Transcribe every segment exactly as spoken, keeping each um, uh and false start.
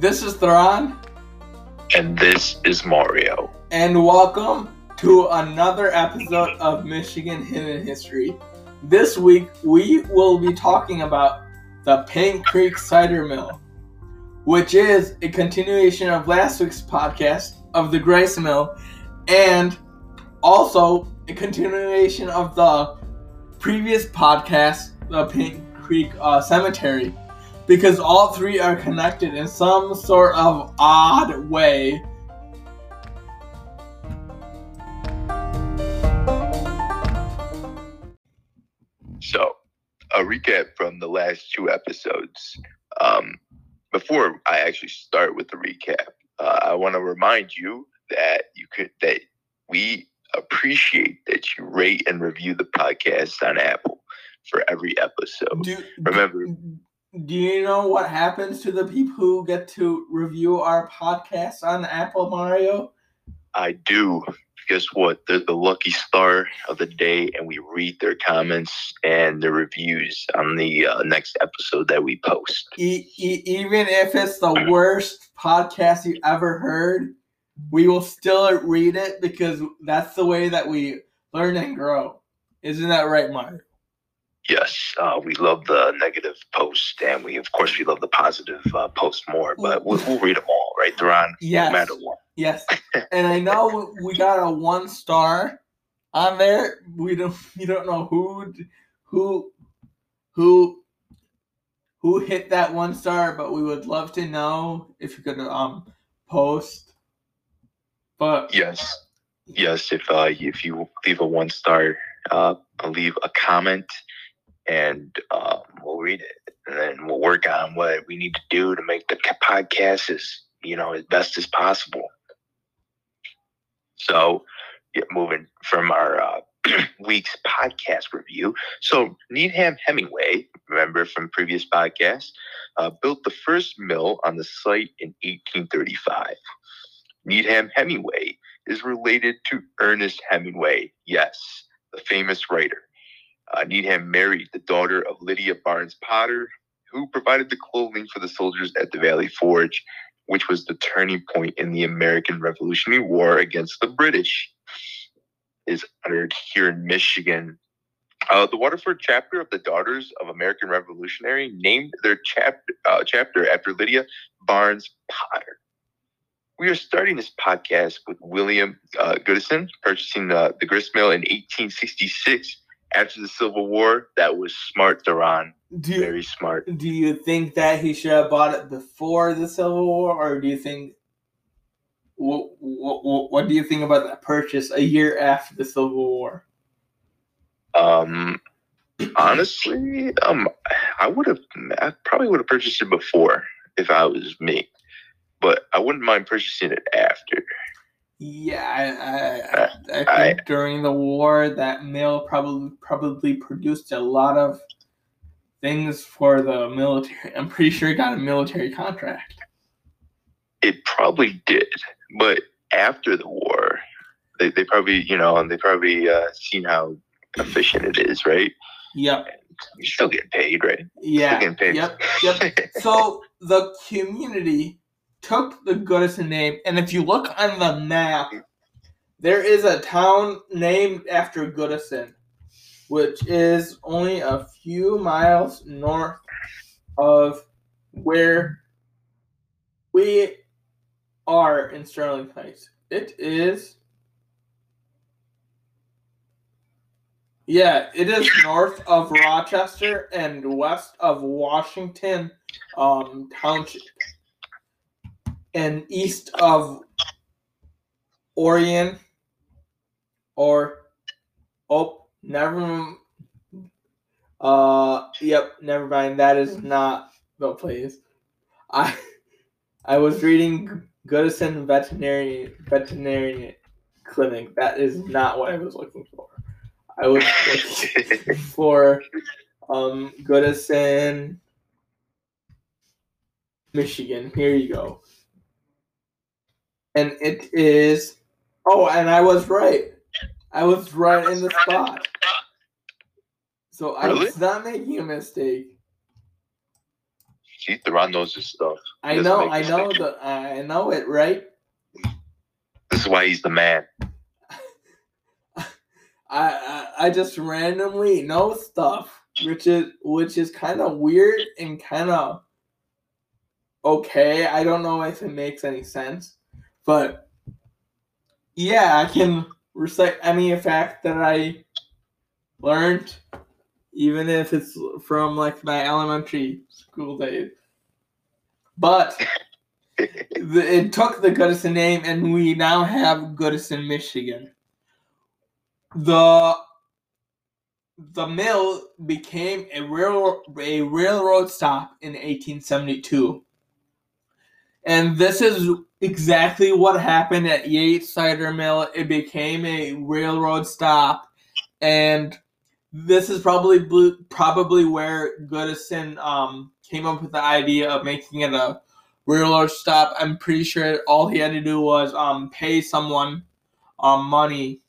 This is Theron. And this is Mario. And welcome to another episode of Michigan Hidden History. This week, we will be talking about the Paint Creek Cider Mill, which is a continuation of last week's podcast of the Grace Mill, and also a continuation of the previous podcast, the Paint Creek uh, Cemetery, because all three are connected in some sort of odd way. So, a recap from the last two episodes. Um, before I actually start with the recap, uh, I want to remind you that you could that we appreciate that you rate and review the podcast on Apple for every episode. Do, Remember, do, do you know what happens to the people who get to review our podcast on Apple, Mario? I do. Guess what? They're the lucky star of the day, and we read their comments and their reviews on the uh, next episode that we post. E- e- even if it's the worst podcast you ever heard, we will still read it because that's the way that we learn and grow. Isn't that right, Mark? Yes, uh, we love the negative posts, and we, of course, we love the positive uh, posts more, but we'll, we'll read them all, right, Theron? Yes. No matter what. Yes, and I know we got a one star on there. We don't, we don't know who, who, who, who hit that one star, but we would love to know if you could um post. But yes, yes, if uh if you leave a one star, uh leave a comment, and uh, we'll read it, and then we'll work on what we need to do to make the podcast as you know as best as possible. So, yeah, moving from our uh, week's podcast review. So, Needham Hemingway, remember from previous podcasts, uh, built the first mill on the site in eighteen thirty-five. Needham Hemingway is related to Ernest Hemingway, yes, the famous writer. Uh, Needham married the daughter of Lydia Barnes Potter, who provided the clothing for the soldiers at the Valley Forge, which was the turning point in the American Revolutionary War against the British, is honored here in Michigan. Uh, the Waterford chapter of the Daughters of American Revolutionary named their chap- uh, chapter after Lydia Barnes Potter. We are starting this podcast with William uh, Goodison purchasing uh, the Grace Mill in eighteen sixty-six after the Civil War. That was smart, Theron. Do, Very smart. Do you think that he should have bought it before the Civil War, or do you think what what, what do you think about that purchase a year after the Civil War? Um, honestly, um, I would have I probably would have purchased it before if I was me, but I wouldn't mind purchasing it after. Yeah, I I, I think I, during the war that mill probably probably produced a lot of things for the military. I'm pretty sure it got a military contract. It probably did, but after the war, they, they probably, you know, and they probably uh, seen how efficient it is, right? Yep. You're still getting paid, right? Yeah. Still getting paid. Yep. Yep. So the community took the Goodison name, and if you look on the map, there is a town named after Goodison, which is only a few miles north of where we are in Sterling Heights. It is, yeah, it is north of Rochester and west of Washington um, Township and east of Orion or Oak. Never, uh, yep, never mind. That is not the place. I, I was reading Goodison Veterinary Veterinary Clinic. That is not what I was looking for. I was looking for, um, Goodison, Michigan. Here you go. And it is. Oh, and I was right. I was right in the spot. So I really? was not making a mistake. Keith around knows his stuff. He I know, I know, the, uh, I know it, right? This is why he's the man. I, I I just randomly know stuff, which is which is kind of weird and kind of okay. I don't know if it makes any sense, but yeah, I can recite any fact that I learned, even if it's from like my elementary school days. But it took the Goodison name, and we now have Goodison, Michigan. The the mill became a rail, a railroad stop in eighteen seventy-two. And this is exactly what happened at Yates Cider Mill. It became a railroad stop, and this is probably probably where Goodison um, came up with the idea of making it a railroad stop. I'm pretty sure all he had to do was um pay someone um money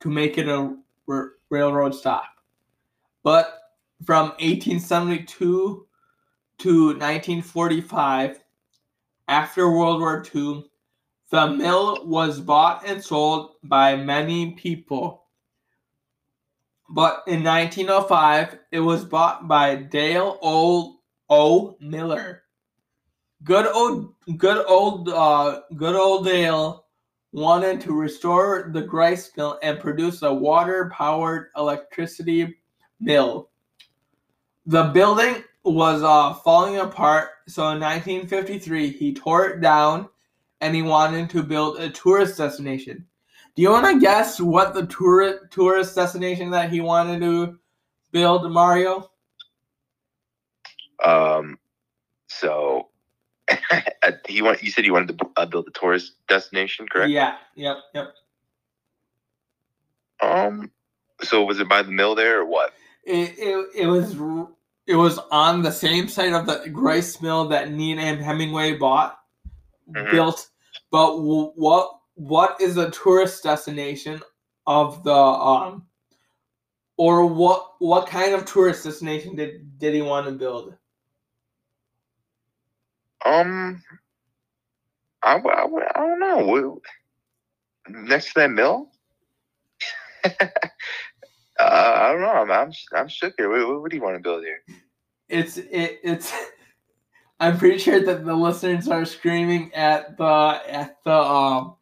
to make it a r- railroad stop. But from eighteen seventy-two to nineteen forty-five, after World War Two, the mill was bought and sold by many people. But in nineteen oh five, it was bought by Dale O. O. Miller. Good old, good old, uh, good old Dale wanted to restore the Grace Mill and produce a water-powered electricity mill. The building was uh, falling apart, so in nineteen fifty-three he tore it down, and he wanted to build a tourist destination. Do you want to guess what the tour- tourist destination that he wanted to build, Mario? Um, so. He want, you said you wanted to build a tourist destination, correct? Yeah, yep, yep. Um, so was it by the mill there or what? It it, it was it was on the same site of the Grace Mill that Needham Hemingway bought, mm-hmm. built. But w- what what is the tourist destination of the um, or what what kind of tourist destination did did he want to build? Um, I, I, I don't know. Next to that mill? uh, I don't know. I'm I'm, I'm shook here. What, what do you want to build here? It's it, it's. I'm pretty sure that the listeners are screaming at the at the um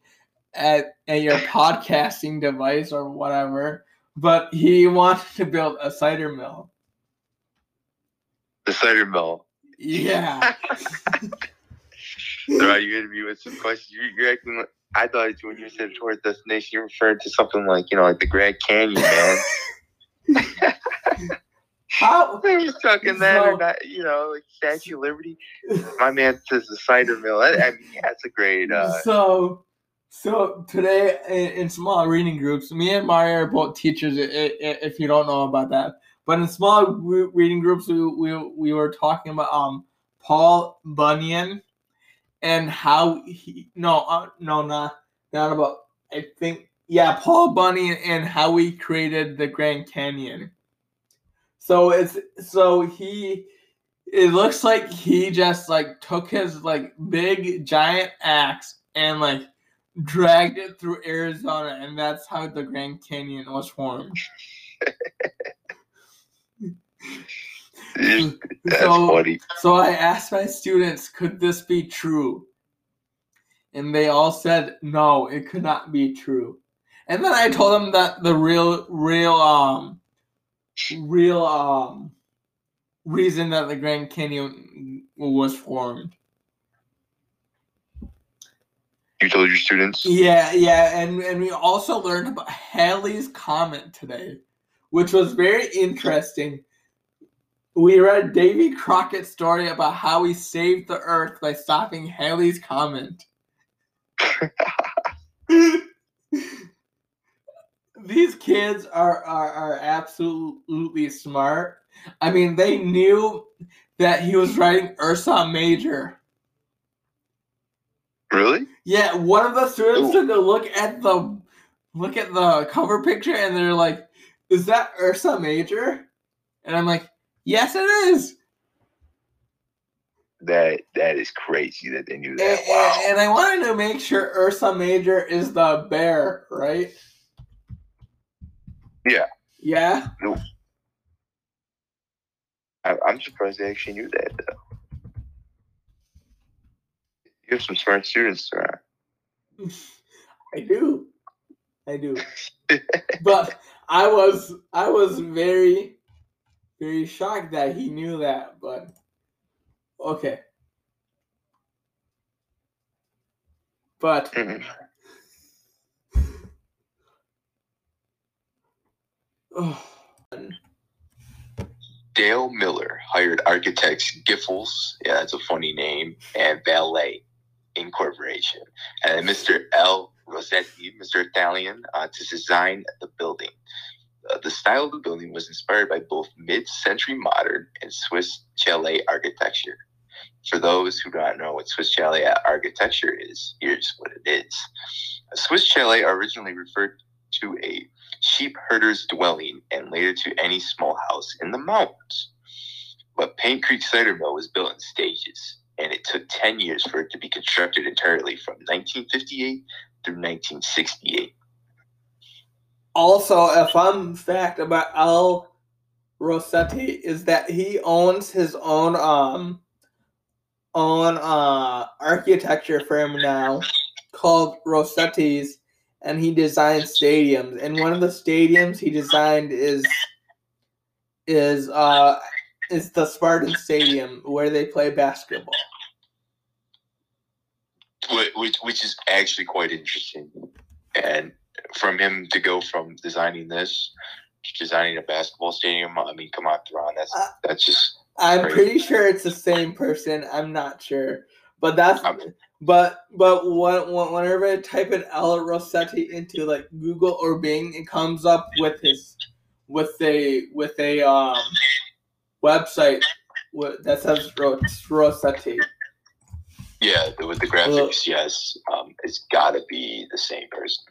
at at your podcasting device or whatever. But he wanted to build a cider mill. The cider mill. Yeah. So you interview with some questions. You're, you're acting like, I thought when you said tourist destination, you referred to something like, you know, like the Grand Canyon, man. How? I was talking that, so, or not, you know, like Statue of Liberty. My man says the cider mill. I, I mean, yeah, that's a great. Uh, so, so today in, in small reading groups, me and Mario are both teachers. If you don't know about that. But in small reading groups, we, we we were talking about um Paul Bunyan and how he no uh, no not not about I think yeah Paul Bunyan and how he created the Grand Canyon. So it's so he it looks like he just like took his like big giant axe and like dragged it through Arizona, and that's how the Grand Canyon was formed. That's so funny. So I asked my students, could this be true? And they all said, no, it could not be true. And then I told them that the real, real, um, real, um, reason that the Grand Canyon was formed. You told your students? Yeah, yeah, and, and we also learned about Halley's Comet today, which was very interesting. We read Davy Crockett's story about how he saved the Earth by stopping Halley's Comet. These kids are, are, are absolutely smart. I mean, they knew that he was writing Ursa Major. Really? Yeah, one of the students Ooh. took a look at the look at the cover picture and they're like, is that Ursa Major? And I'm like, yes, it is. That that is crazy that they knew that. And, wow. And I wanted to make sure Ursa Major is the bear, right? Yeah. Yeah. No. I, I'm surprised they actually knew that though. You have some smart students around. I do. I do. But I was I was very very shocked that he knew that, but okay. But mm-hmm. Oh. Dale Miller hired architects Giffels, yeah, that's a funny name, and Vallet Incorporation, and Mister L. Rossetti, Mister Thallian, uh, to design the building. Uh, the style of the building was inspired by both mid-century modern and Swiss chalet architecture. For those who do not know what Swiss chalet architecture is, here's what it is. A Swiss chalet originally referred to a sheep herder's dwelling and later to any small house in the mountains. But Paint Creek Cider Mill was built in stages, and it took ten years for it to be constructed entirely from nineteen fifty-eight through nineteen sixty-eight. Also, a fun fact about L. Rossetti is that he owns his own um own uh architecture firm now called Rossetti's, and he designs stadiums. And one of the stadiums he designed is is uh is the Spartan Stadium where they play basketball. Which which is actually quite interesting, and from him to go from designing this to designing a basketball stadium, I mean, come on, Theron, that's uh, that's just. I'm crazy. Pretty sure it's the same person. I'm not sure, but that's I'm, but but when, whenever I type in L. Rossetti into like Google or Bing, it comes up with his with a with a um website that says Rossetti. Yeah, with the graphics, well, yes. Um, it's got to be the same person.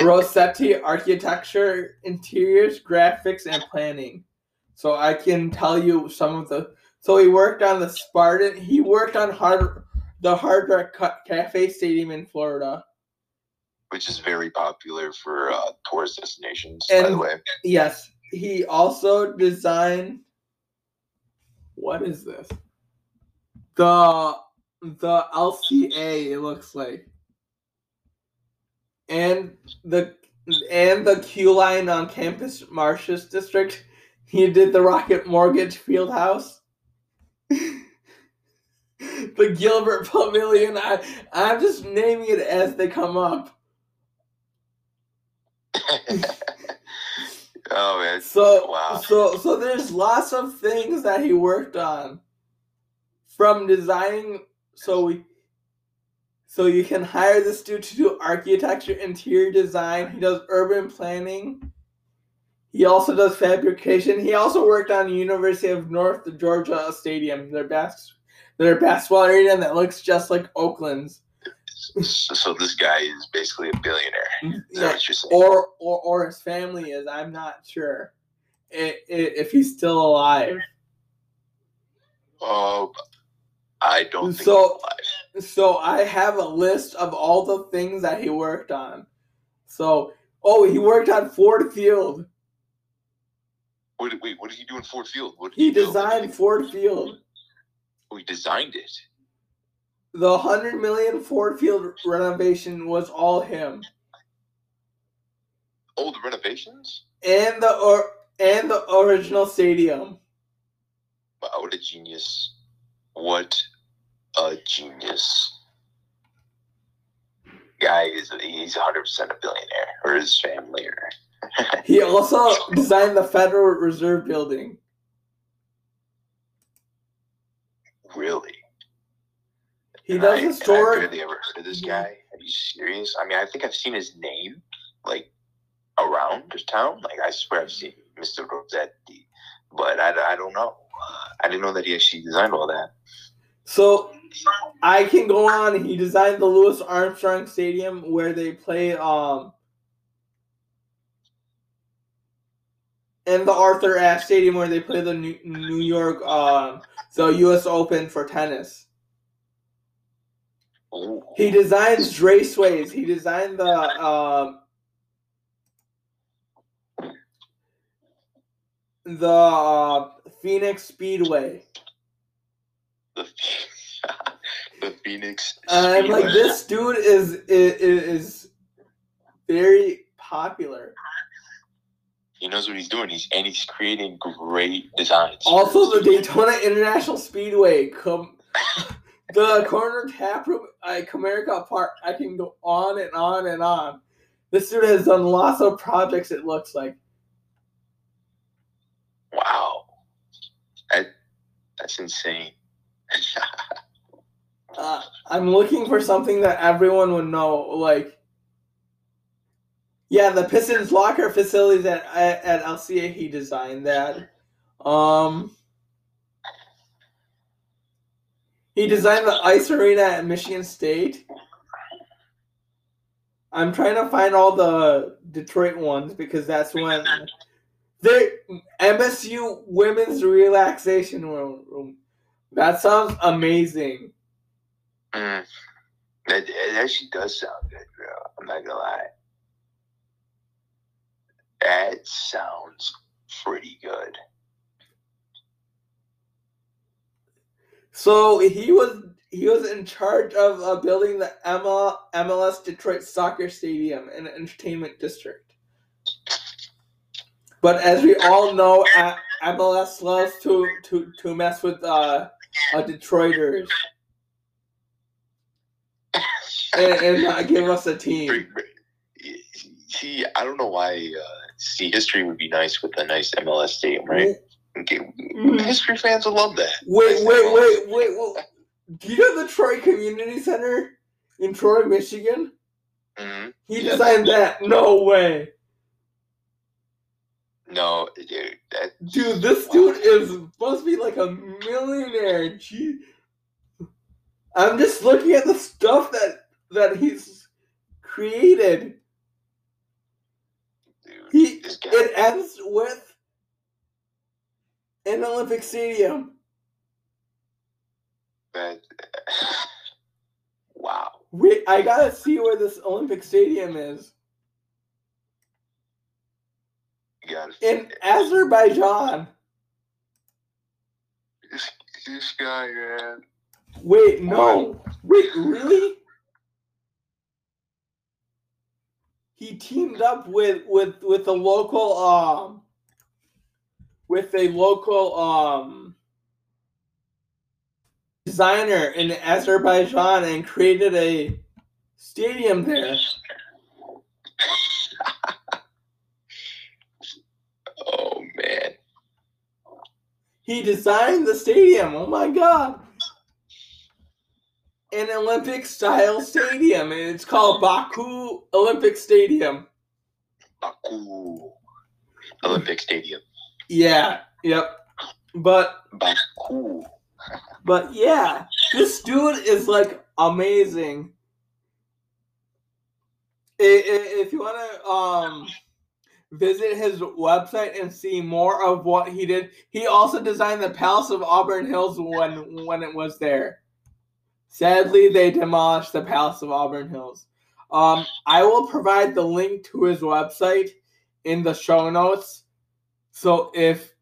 Rossetti Architecture, Interiors, Graphics, and Planning. So I can tell you some of the... So he worked on the Spartan... He worked on hard, the Hard Rock Cafe Stadium in Florida. Which is very popular for uh, tourist destinations, and, by the way. Yes. He also designed... What is this? The... The L C A, it looks like, and the and the Q Line on Campus Martius District. He did the Rocket Mortgage FieldHouse, the Gilbert Pavilion. I I'm just naming it as they come up. Oh man! So wow. so so there's lots of things that he worked on, from designing. So we, so you can hire this dude to do architecture, interior design. He does urban planning. He also does fabrication. He also worked on the University of North Georgia Stadium, their bas- their basketball arena that looks just like Oakland's. So, so this guy is basically a billionaire. Is that what you're saying? Or, or, or his family is. I'm not sure it, it, if he's still alive. Oh. Uh, I don't think so. So I have a list of all the things that he worked on. So, oh, he worked on Ford Field. Wait, wait, what did he do in Ford Field? What did he, he designed Ford Field. Oh, he designed it. The hundred million Ford Field renovation was all him. Oh, the renovations? And the or and the original stadium. Wow, what a genius. What a genius. Guy is he's one hundred percent a billionaire, or his family. Or he also designed the Federal Reserve Building. Really? He and does I, historic. I've barely ever heard of this guy. Are you serious? I mean, I think I've seen his name like around the town. Like, I swear I've seen Mister Rossetti, but I, I don't know. I didn't know that he actually designed all that. So, I can go on. He designed the Louis Armstrong Stadium where they play. Um, in the Arthur Ashe Stadium where they play the New, New York, um, the U S Open for tennis. He designs raceways. He designed the. Um, The uh, Phoenix Speedway. The, the Phoenix Speedway. And like this dude is, is is very popular. He knows what he's doing. He's and he's creating great designs. Also, the Daytona International Speedway, com- the corner taproom at Comerica Park. I can go on and on and on. This dude has done lots of projects. It looks like. Wow, that, that's insane. uh, I'm looking for something that everyone would know. Like, yeah, the Pistons locker facilities at at L C A, he designed that. Um, he designed the ice arena at Michigan State. I'm trying to find all the Detroit ones because that's when. The M S U Women's Relaxation Room. That sounds amazing. Mm. That, that actually does sound good, bro. I'm not gonna lie. That sounds pretty good. So he was he was in charge of uh, building the M L S Detroit Soccer Stadium and Entertainment District. But as we all know, M L S loves to, to, to mess with uh, uh, Detroiters and, and uh, give us a team. See, I don't know why. Uh, see, history would be nice with a nice M L S stadium, right? Okay. Mm. History fans would love that. Wait, nice wait, wait, wait, wait, wait. Do you know the Troy Community Center in Troy, Michigan? Mm-hmm. He yeah. designed that. No way. No, dude. That, dude, this wow. dude is must be like a millionaire. Gee, I'm just looking at the stuff that that he's created. Dude, he this guy. It ends with an Olympic Stadium. That wow. Wait, I gotta see where this Olympic Stadium is. In Azerbaijan. This, this guy, man. Wait, no. Wow. Wait, really? He teamed up with with with a local um with a local um designer in Azerbaijan and created a stadium there. He designed the stadium. Oh my God. An Olympic style stadium. And it's called Baku Olympic Stadium. Baku Olympic Stadium. Yeah. Yep. But. Baku. But yeah. This dude is like amazing. If you want to. Um, Visit his website and see more of what he did. He also designed the Palace of Auburn Hills when when it was there. Sadly, they demolished the Palace of Auburn Hills. Um, I will provide the link to his website in the show notes. So if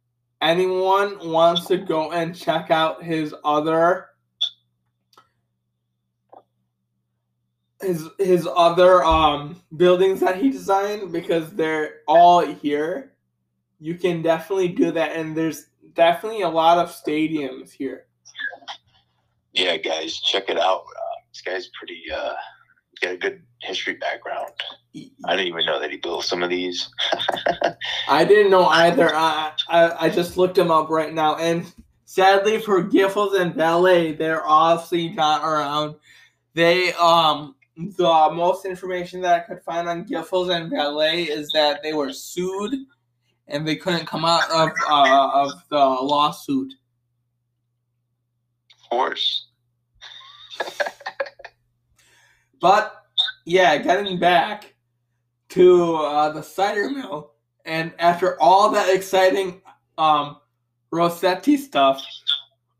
anyone wants to go and check out his other His his other um buildings that he designed, because they're all here, you can definitely do that. And there's definitely a lot of stadiums here. Yeah, guys, check it out. Uh, this guy's pretty uh got a good history background. I didn't even know that he built some of these. I didn't know either. I, I I just looked him up right now, and sadly for Giffels and Vallet, they're obviously not around. They um. The most information that I could find on Giffels and Vallet is that they were sued and they couldn't come out of uh, of the lawsuit. Of course. But, yeah, getting back to uh, the cider mill And after all that exciting um, Rossetti stuff,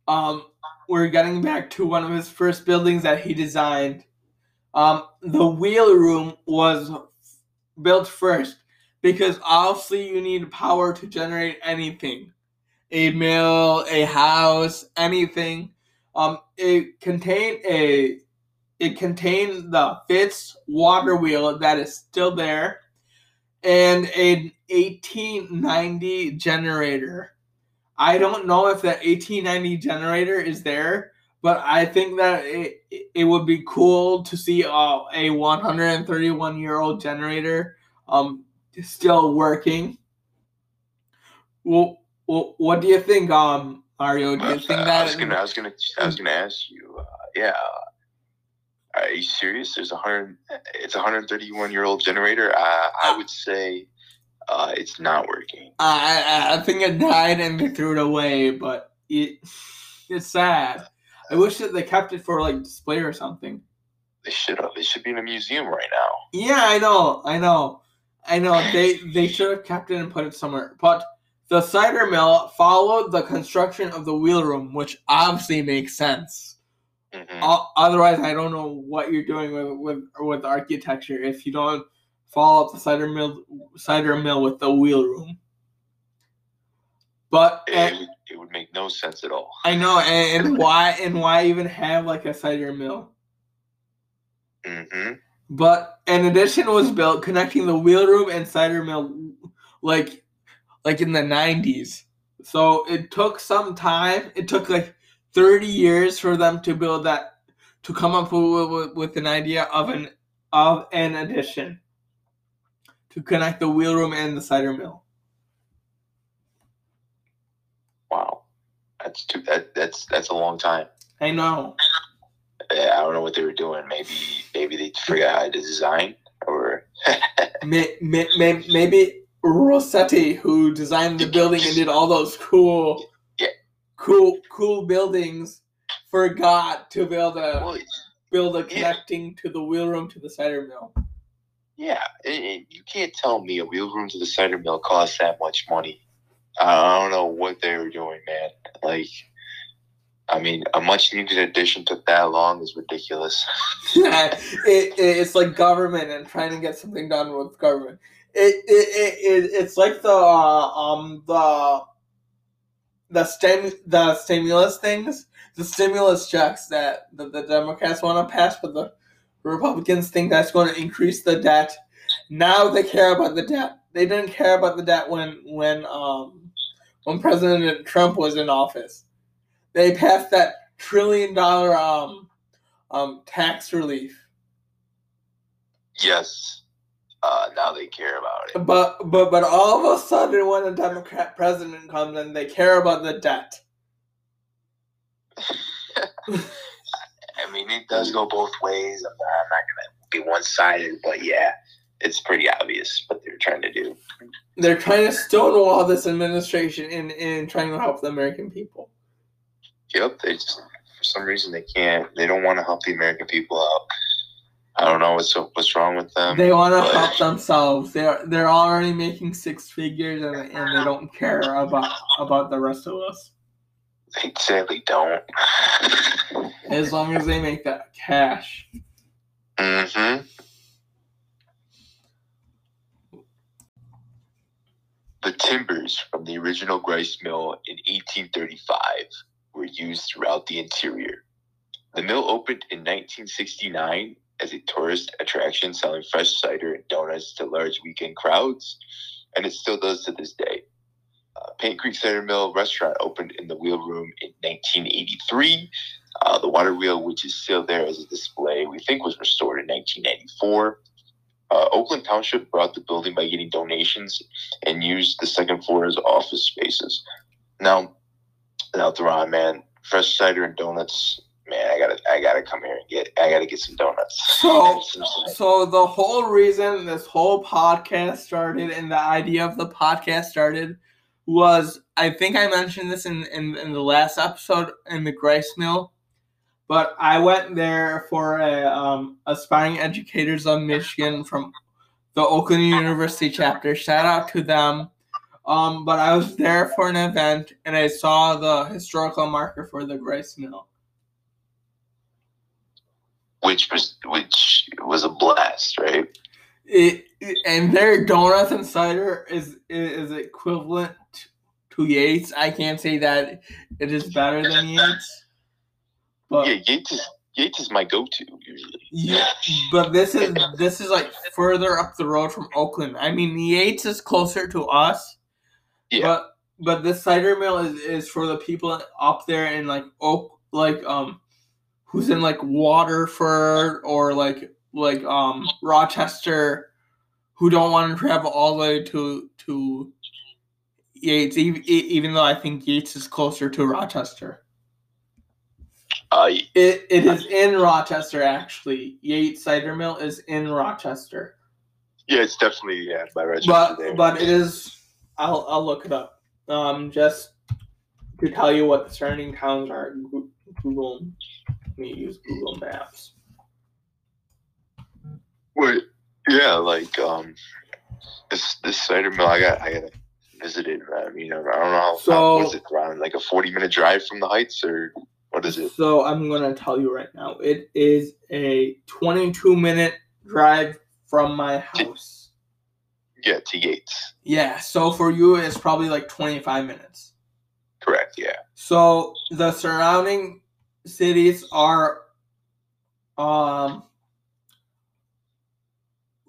um, we're getting back to one of his first buildings that he designed. Um, the wheel room was built first because obviously you need power to generate anything. A mill, a house, anything. Um, it contained a it contained the Fitz water wheel that is still there, and an eighteen ninety generator. I don't know if that eighteen ninety generator is there, but I think that it, it would be cool to see uh, a one hundred thirty-one year old generator um still working. Well, well what do you think, um, Mario? Do you think that? I was gonna, I was gonna, I was gonna ask you. Uh, yeah, are you serious? There's a hundred. It's a one hundred thirty-one year old generator. I, I would say. Uh, it's not working. I I think it died and they threw it away, but it it's sad. I wish that they kept it for like display or something. They should have. They should be in a museum right now. Yeah, I know, I know, I know. They they should have kept it and put it somewhere. But the cider mill followed the construction of the wheel room, which obviously makes sense. Mm-hmm. O- otherwise, I don't know what you're doing with with with architecture if you don't follow up the cider mill, cider mill with the wheel room, but and, it, would, it would make no sense at all. I know, and, and why and why even have like a cider mill? Mm-hmm. But an addition was built connecting the wheel room and cider mill, like like in the nineties. So it took some time. It took like thirty years for them to build that, to come up with, with, with an idea of an of an addition to connect the wheel room and the cider mill. Wow, that's too, that that's that's a long time. I know. Yeah, I don't know what they were doing. Maybe maybe they forgot how to design, or maybe, maybe, maybe Rossetti, who designed the building and did all those cool, yeah. cool, cool buildings, forgot to build a well, build a connecting yeah. to the wheel room to the cider mill. Yeah, and you can't tell me a wheel room to the cider mill costs that much money. I don't know what they were doing, man. Like, I mean, a much-needed addition took that long is ridiculous. Yeah, it, it's like government and trying to get something done with government. It it, it, it it's like the uh, um the the stem the stimulus things, the stimulus checks that the, the Democrats want to pass, but the Republicans think that's going to increase the debt. Now they care about the debt. They didn't care about the debt when when um when President Trump was in office. They passed that trillion dollar um um tax relief. Yes. Uh, now they care about it. But but but all of a sudden, when a Democrat president comes in, they care about the debt. I mean, it does go both ways. I'm not, I'm not going to be one-sided, but yeah, it's pretty obvious what they're trying to do. They're trying to stonewall this administration in, in trying to help the American people. Yep, they just, for some reason they can't. They don't want to help the American people out. I don't know what's what's wrong with them. They want to help themselves. They're they're already making six figures, and, and they don't care about about the rest of us. They sadly don't. As long as they make that cash. Mm-hmm. The timbers from the original Grace Mill in eighteen thirty-five were used throughout the interior. The mill opened in nineteen sixty-nine as a tourist attraction, selling fresh cider and donuts to large weekend crowds, and it still does to this day. Uh, Paint Creek Cider Mill restaurant opened in the wheel room in nineteen eighty-three. Uh, the water wheel, which is still there as a display, we think was restored in nineteen ninety-four. Uh, Oakland Township bought the building by getting donations and used the second floor as office spaces. Now, now, Theron, man, fresh cider and donuts. Man, I gotta, I gotta come here and get, I gotta get some donuts. So, so the whole reason this whole podcast started and the idea of the podcast started was, I think I mentioned this in, in, in the last episode in the Grace Mill, but I went there for a um, Aspiring Educators of Michigan from the Oakland University chapter. Shout out to them. Um, but I was there for an event, and I saw the historical marker for the Grace Mill, which was which was a blast, right? It, it and their donuts and cider is is equivalent to Yates. I can't say that it is better than Yates. But yeah, Yates is Yates is my go-to usually. Yeah, but this is this is like further up the road from Oakland. I mean, Yates is closer to us. Yeah. But but this cider mill is, is for the people up there in like Oak, like um who's in like Waterford or like like um Rochester, who don't want to travel all the way to to Yates, even though I think Yates is closer to Rochester. Uh, it it is in Rochester, actually. Yates Cider Mill is in Rochester. Yeah, it's definitely yeah by Rochester. But there. but it is. I'll I'll look it up. Um, just to tell you what the surrounding towns are. Google. Let me use Google Maps. Wait, yeah, like um, this this cider mill. I got I got to visit it. I mean, I don't know how. So, how was it around like a forty-minute drive from the Heights or? What is it? So I'm gonna tell you right now. It is a twenty-two minute drive from my house. Yeah, to Yates. Yeah. So for you, it's probably like twenty-five minutes. Correct. Yeah. So the surrounding cities are, um,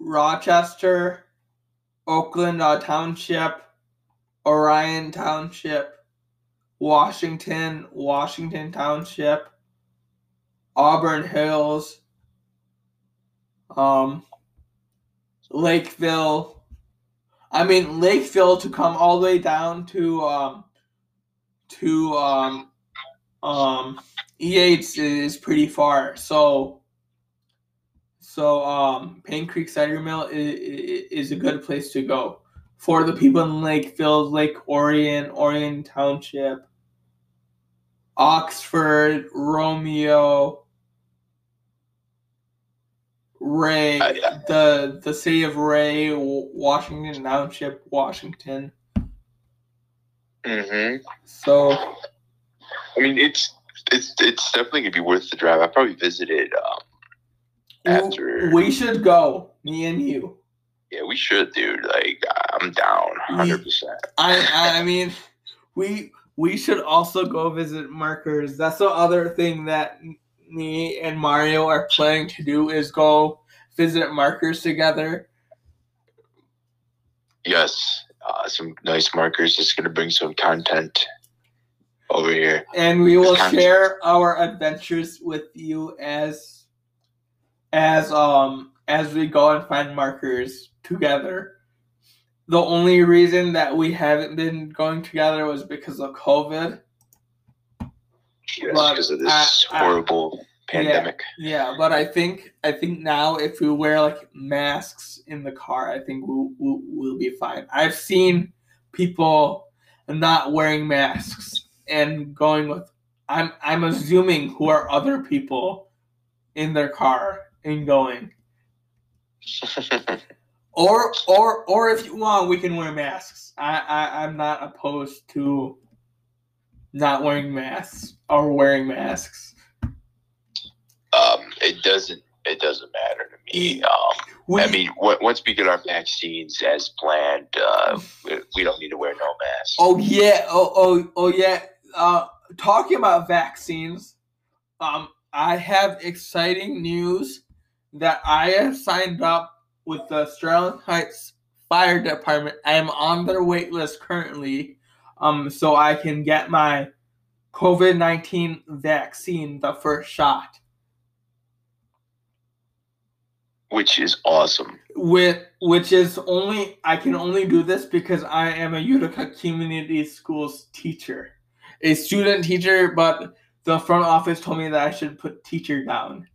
Rochester, Oakland uh, Township, Orion Township, Washington, Washington Township, Auburn Hills, um, Lakeville. I mean, Lakeville to come all the way down to um, to um, um, Yates is pretty far. So, so um, Paint Creek Cider Mill is, is a good place to go. For the people in Lakeville, Lake Orion, Orion Township, Oxford, Romeo, Ray, uh, yeah. the the city of Ray, Washington Township, Washington. Mhm. So, I mean, it's it's it's definitely gonna be worth the drive. I probably visit it um, after. We should go, me and you. Yeah, we should, dude. Like, I'm down one hundred percent. I I mean, we we should also go visit markers. That's the other thing that me and Mario are planning to do is go visit markers together. Yes, uh, some nice markers. It's going to bring some content over here. And we will share our adventures with you as as um as we go and find markers together. The only reason that we haven't been going together was because of COVID. Yes, but because of this I, horrible I, pandemic. Yeah, yeah, but I think I think now if we wear like masks in the car, I think we'll, we'll, we'll be fine. I've seen people not wearing masks and going with. I'm I'm assuming who are other people in their car and going. Or, or, or, if you want, we can wear masks. I, I, I'm not opposed to not wearing masks or wearing masks. Um, it doesn't, it doesn't matter to me. Um, we, I mean, w- once we get our vaccines as planned, uh, we, we don't need to wear no masks. Oh yeah, oh oh oh yeah. Uh, talking about vaccines, um, I have exciting news that I have signed up with the Sterling Heights Fire Department. I am on their wait list currently, um, so I can get my COVID nineteen vaccine, the first shot. Which is awesome. With which is only I can only do this because I am a Utica Community Schools teacher, a student teacher. But the front office told me that I should put teacher down.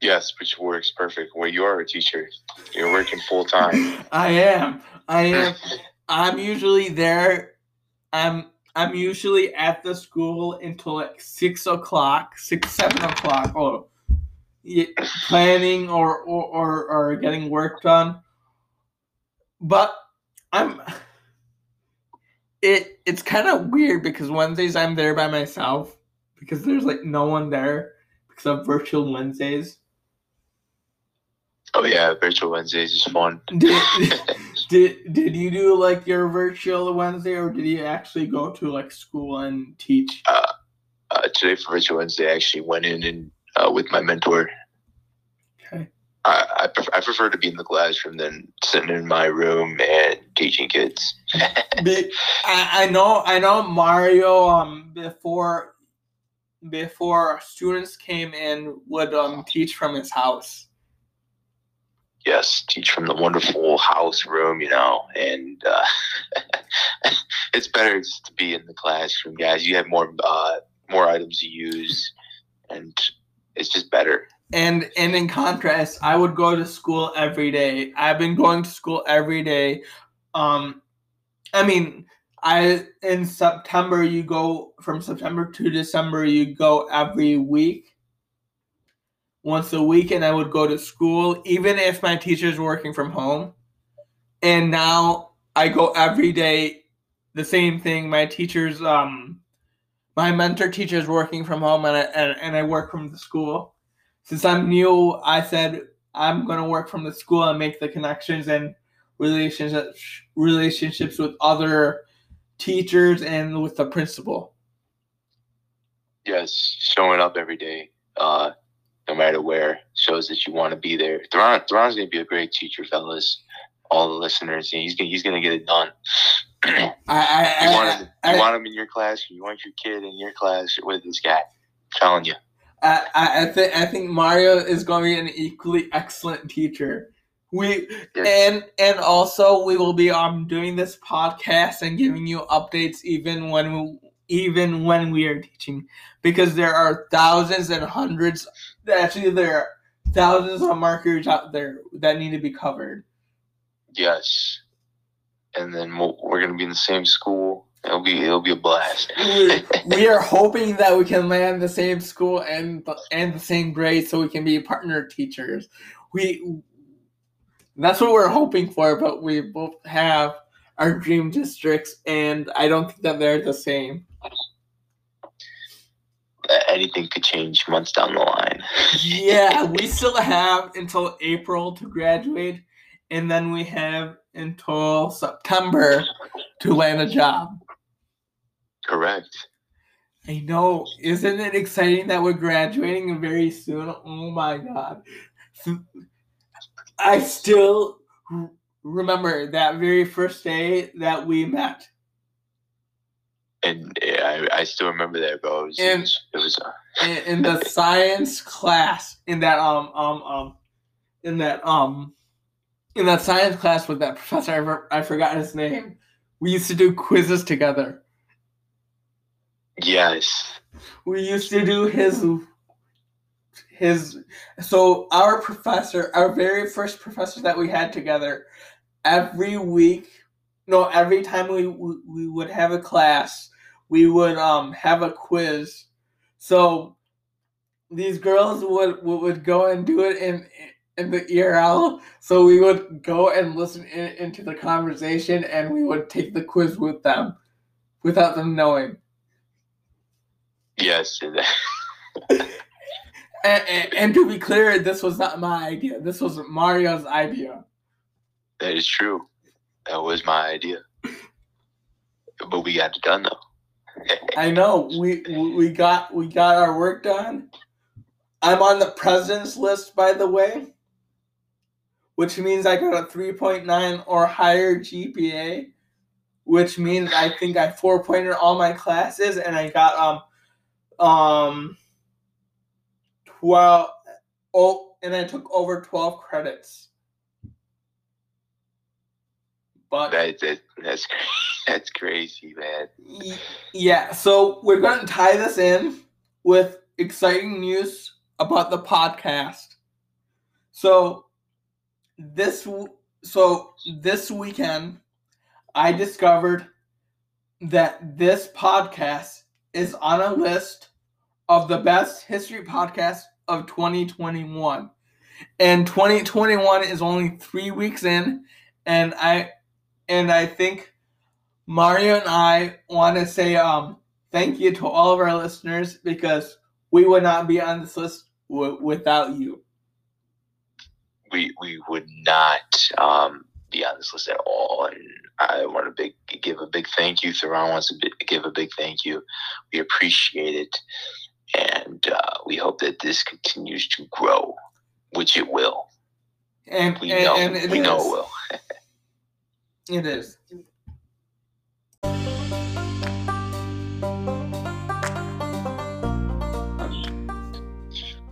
Yes, which works perfect. Well, you are a teacher. You're working full time. I am. I am. I'm usually there. I'm. I'm usually at the school until like six o'clock, six, seven o'clock. Oh, planning or, or, or, or getting work done. But I'm it it's kind of weird because Wednesdays I'm there by myself because there's like no one there because of virtual Wednesdays. Oh yeah, virtual Wednesdays is fun. Did did, did you do like your virtual Wednesday or did you actually go to like school and teach? Uh, uh, today for virtual Wednesday, I actually went in and uh, with my mentor. Okay. I I, pref- I prefer to be in the classroom than sitting in my room and teaching kids. I, I know I know Mario. Um, before before students came in, would um teach from his house. Yes, teach from the wonderful house room, you know, and uh, it's better to be in the classroom, guys. You have more uh, more items to use, and it's just better. And and in contrast, I would go to school every day. I've been going to school every day. Um, I mean, I in September you go from September to December. You go every week. Once a week, and I would go to school, even if my teacher's working from home. And now I go every day, the same thing. My teacher's, um, my mentor teacher's working from home, and I, and, and I work from the school. Since I'm new, I said I'm going to work from the school and make the connections and relationships relationships with other teachers and with the principal. Yes, showing up every day. Uh No matter where, shows that you want to be there. Theron, Theron's going to be a great teacher, fellas, all the listeners. And he's gonna, he's going to get it done. I, I, you, want him, I, you want him in your class. You want your kid in your class with this guy. I'm telling you. I, I, I, th- I think Mario is going to be an equally excellent teacher. We yes. and and also we will be um doing this podcast and giving you updates even when we, even when we are teaching, because there are thousands and hundreds. Actually, there are thousands of markers out there that need to be covered. Yes, and then we'll, we're going to be in the same school. It'll be it'll be a blast. we, we are hoping that we can land the same school and and the same grade, so we can be partner teachers. We that's what we're hoping for, but we both have our dream districts, and I don't think that they're the same. Anything could change months down the line. Yeah, we still have until April to graduate, and then we have until September to land a job. Correct. I know. Isn't it exciting that we're graduating very soon? Oh, my God. I still remember that very first day that we met. And I, I still remember that, bro. It was, in, it was uh, in, in the science class, in that um um um, in that um, in that science class with that professor, I, I forgot his name. We used to do quizzes together. Yes. We used to do his his. So our professor, our very first professor that we had together, every week. No, every time we we would have a class, we would um have a quiz. So these girls would would go and do it in in the E R L. So we would go and listen in, into the conversation, and we would take the quiz with them, without them knowing. Yes. and, and, and to be clear, this was not my idea. This was Mario's idea. That is true. That was my idea, but we got it done though. I know we we got we got our work done. I'm on the president's list, by the way, which means I got a three point nine or higher G P A, which means I think I four-pointed all my classes, and I got um um twelve oh, and I took over twelve credits. But that, that, that's, that's crazy, man. Yeah, so we're going to tie this in with exciting news about the podcast. So this so this weekend, I discovered that this podcast is on a list of the best history podcasts of twenty twenty-one. And twenty twenty-one is only three weeks in, and I and I think Mario and I want to say um thank you to all of our listeners, because we would not be on this list w- without you. We we would not um, be on this list at all, and I want to big give a big thank you. Theron wants to big, give a big thank you. We appreciate it, and uh, we hope that this continues to grow. Which it will. And we and, know, and it, we is. know it will. It is.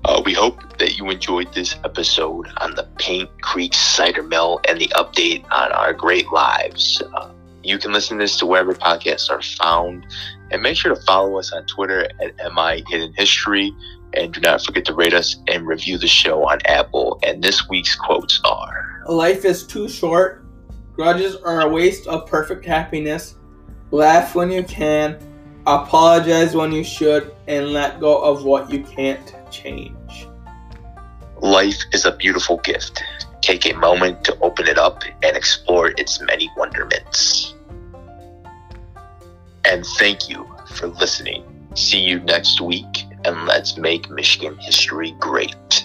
Uh, we hope that you enjoyed this episode on the Paint Creek Cider Mill and the update on our great lives. Uh, you can listen to this to wherever podcasts are found. And make sure to follow us on Twitter at M I Hidden History. And do not forget to rate us and review the show on Apple. And this week's quotes are: life is too short. Grudges are a waste of perfect happiness. Laugh when you can. Apologize when you should. And let go of what you can't change. Life is a beautiful gift. Take a moment to open it up and explore its many wonderments. And thank you for listening. See you next week. And let's make Michigan history great.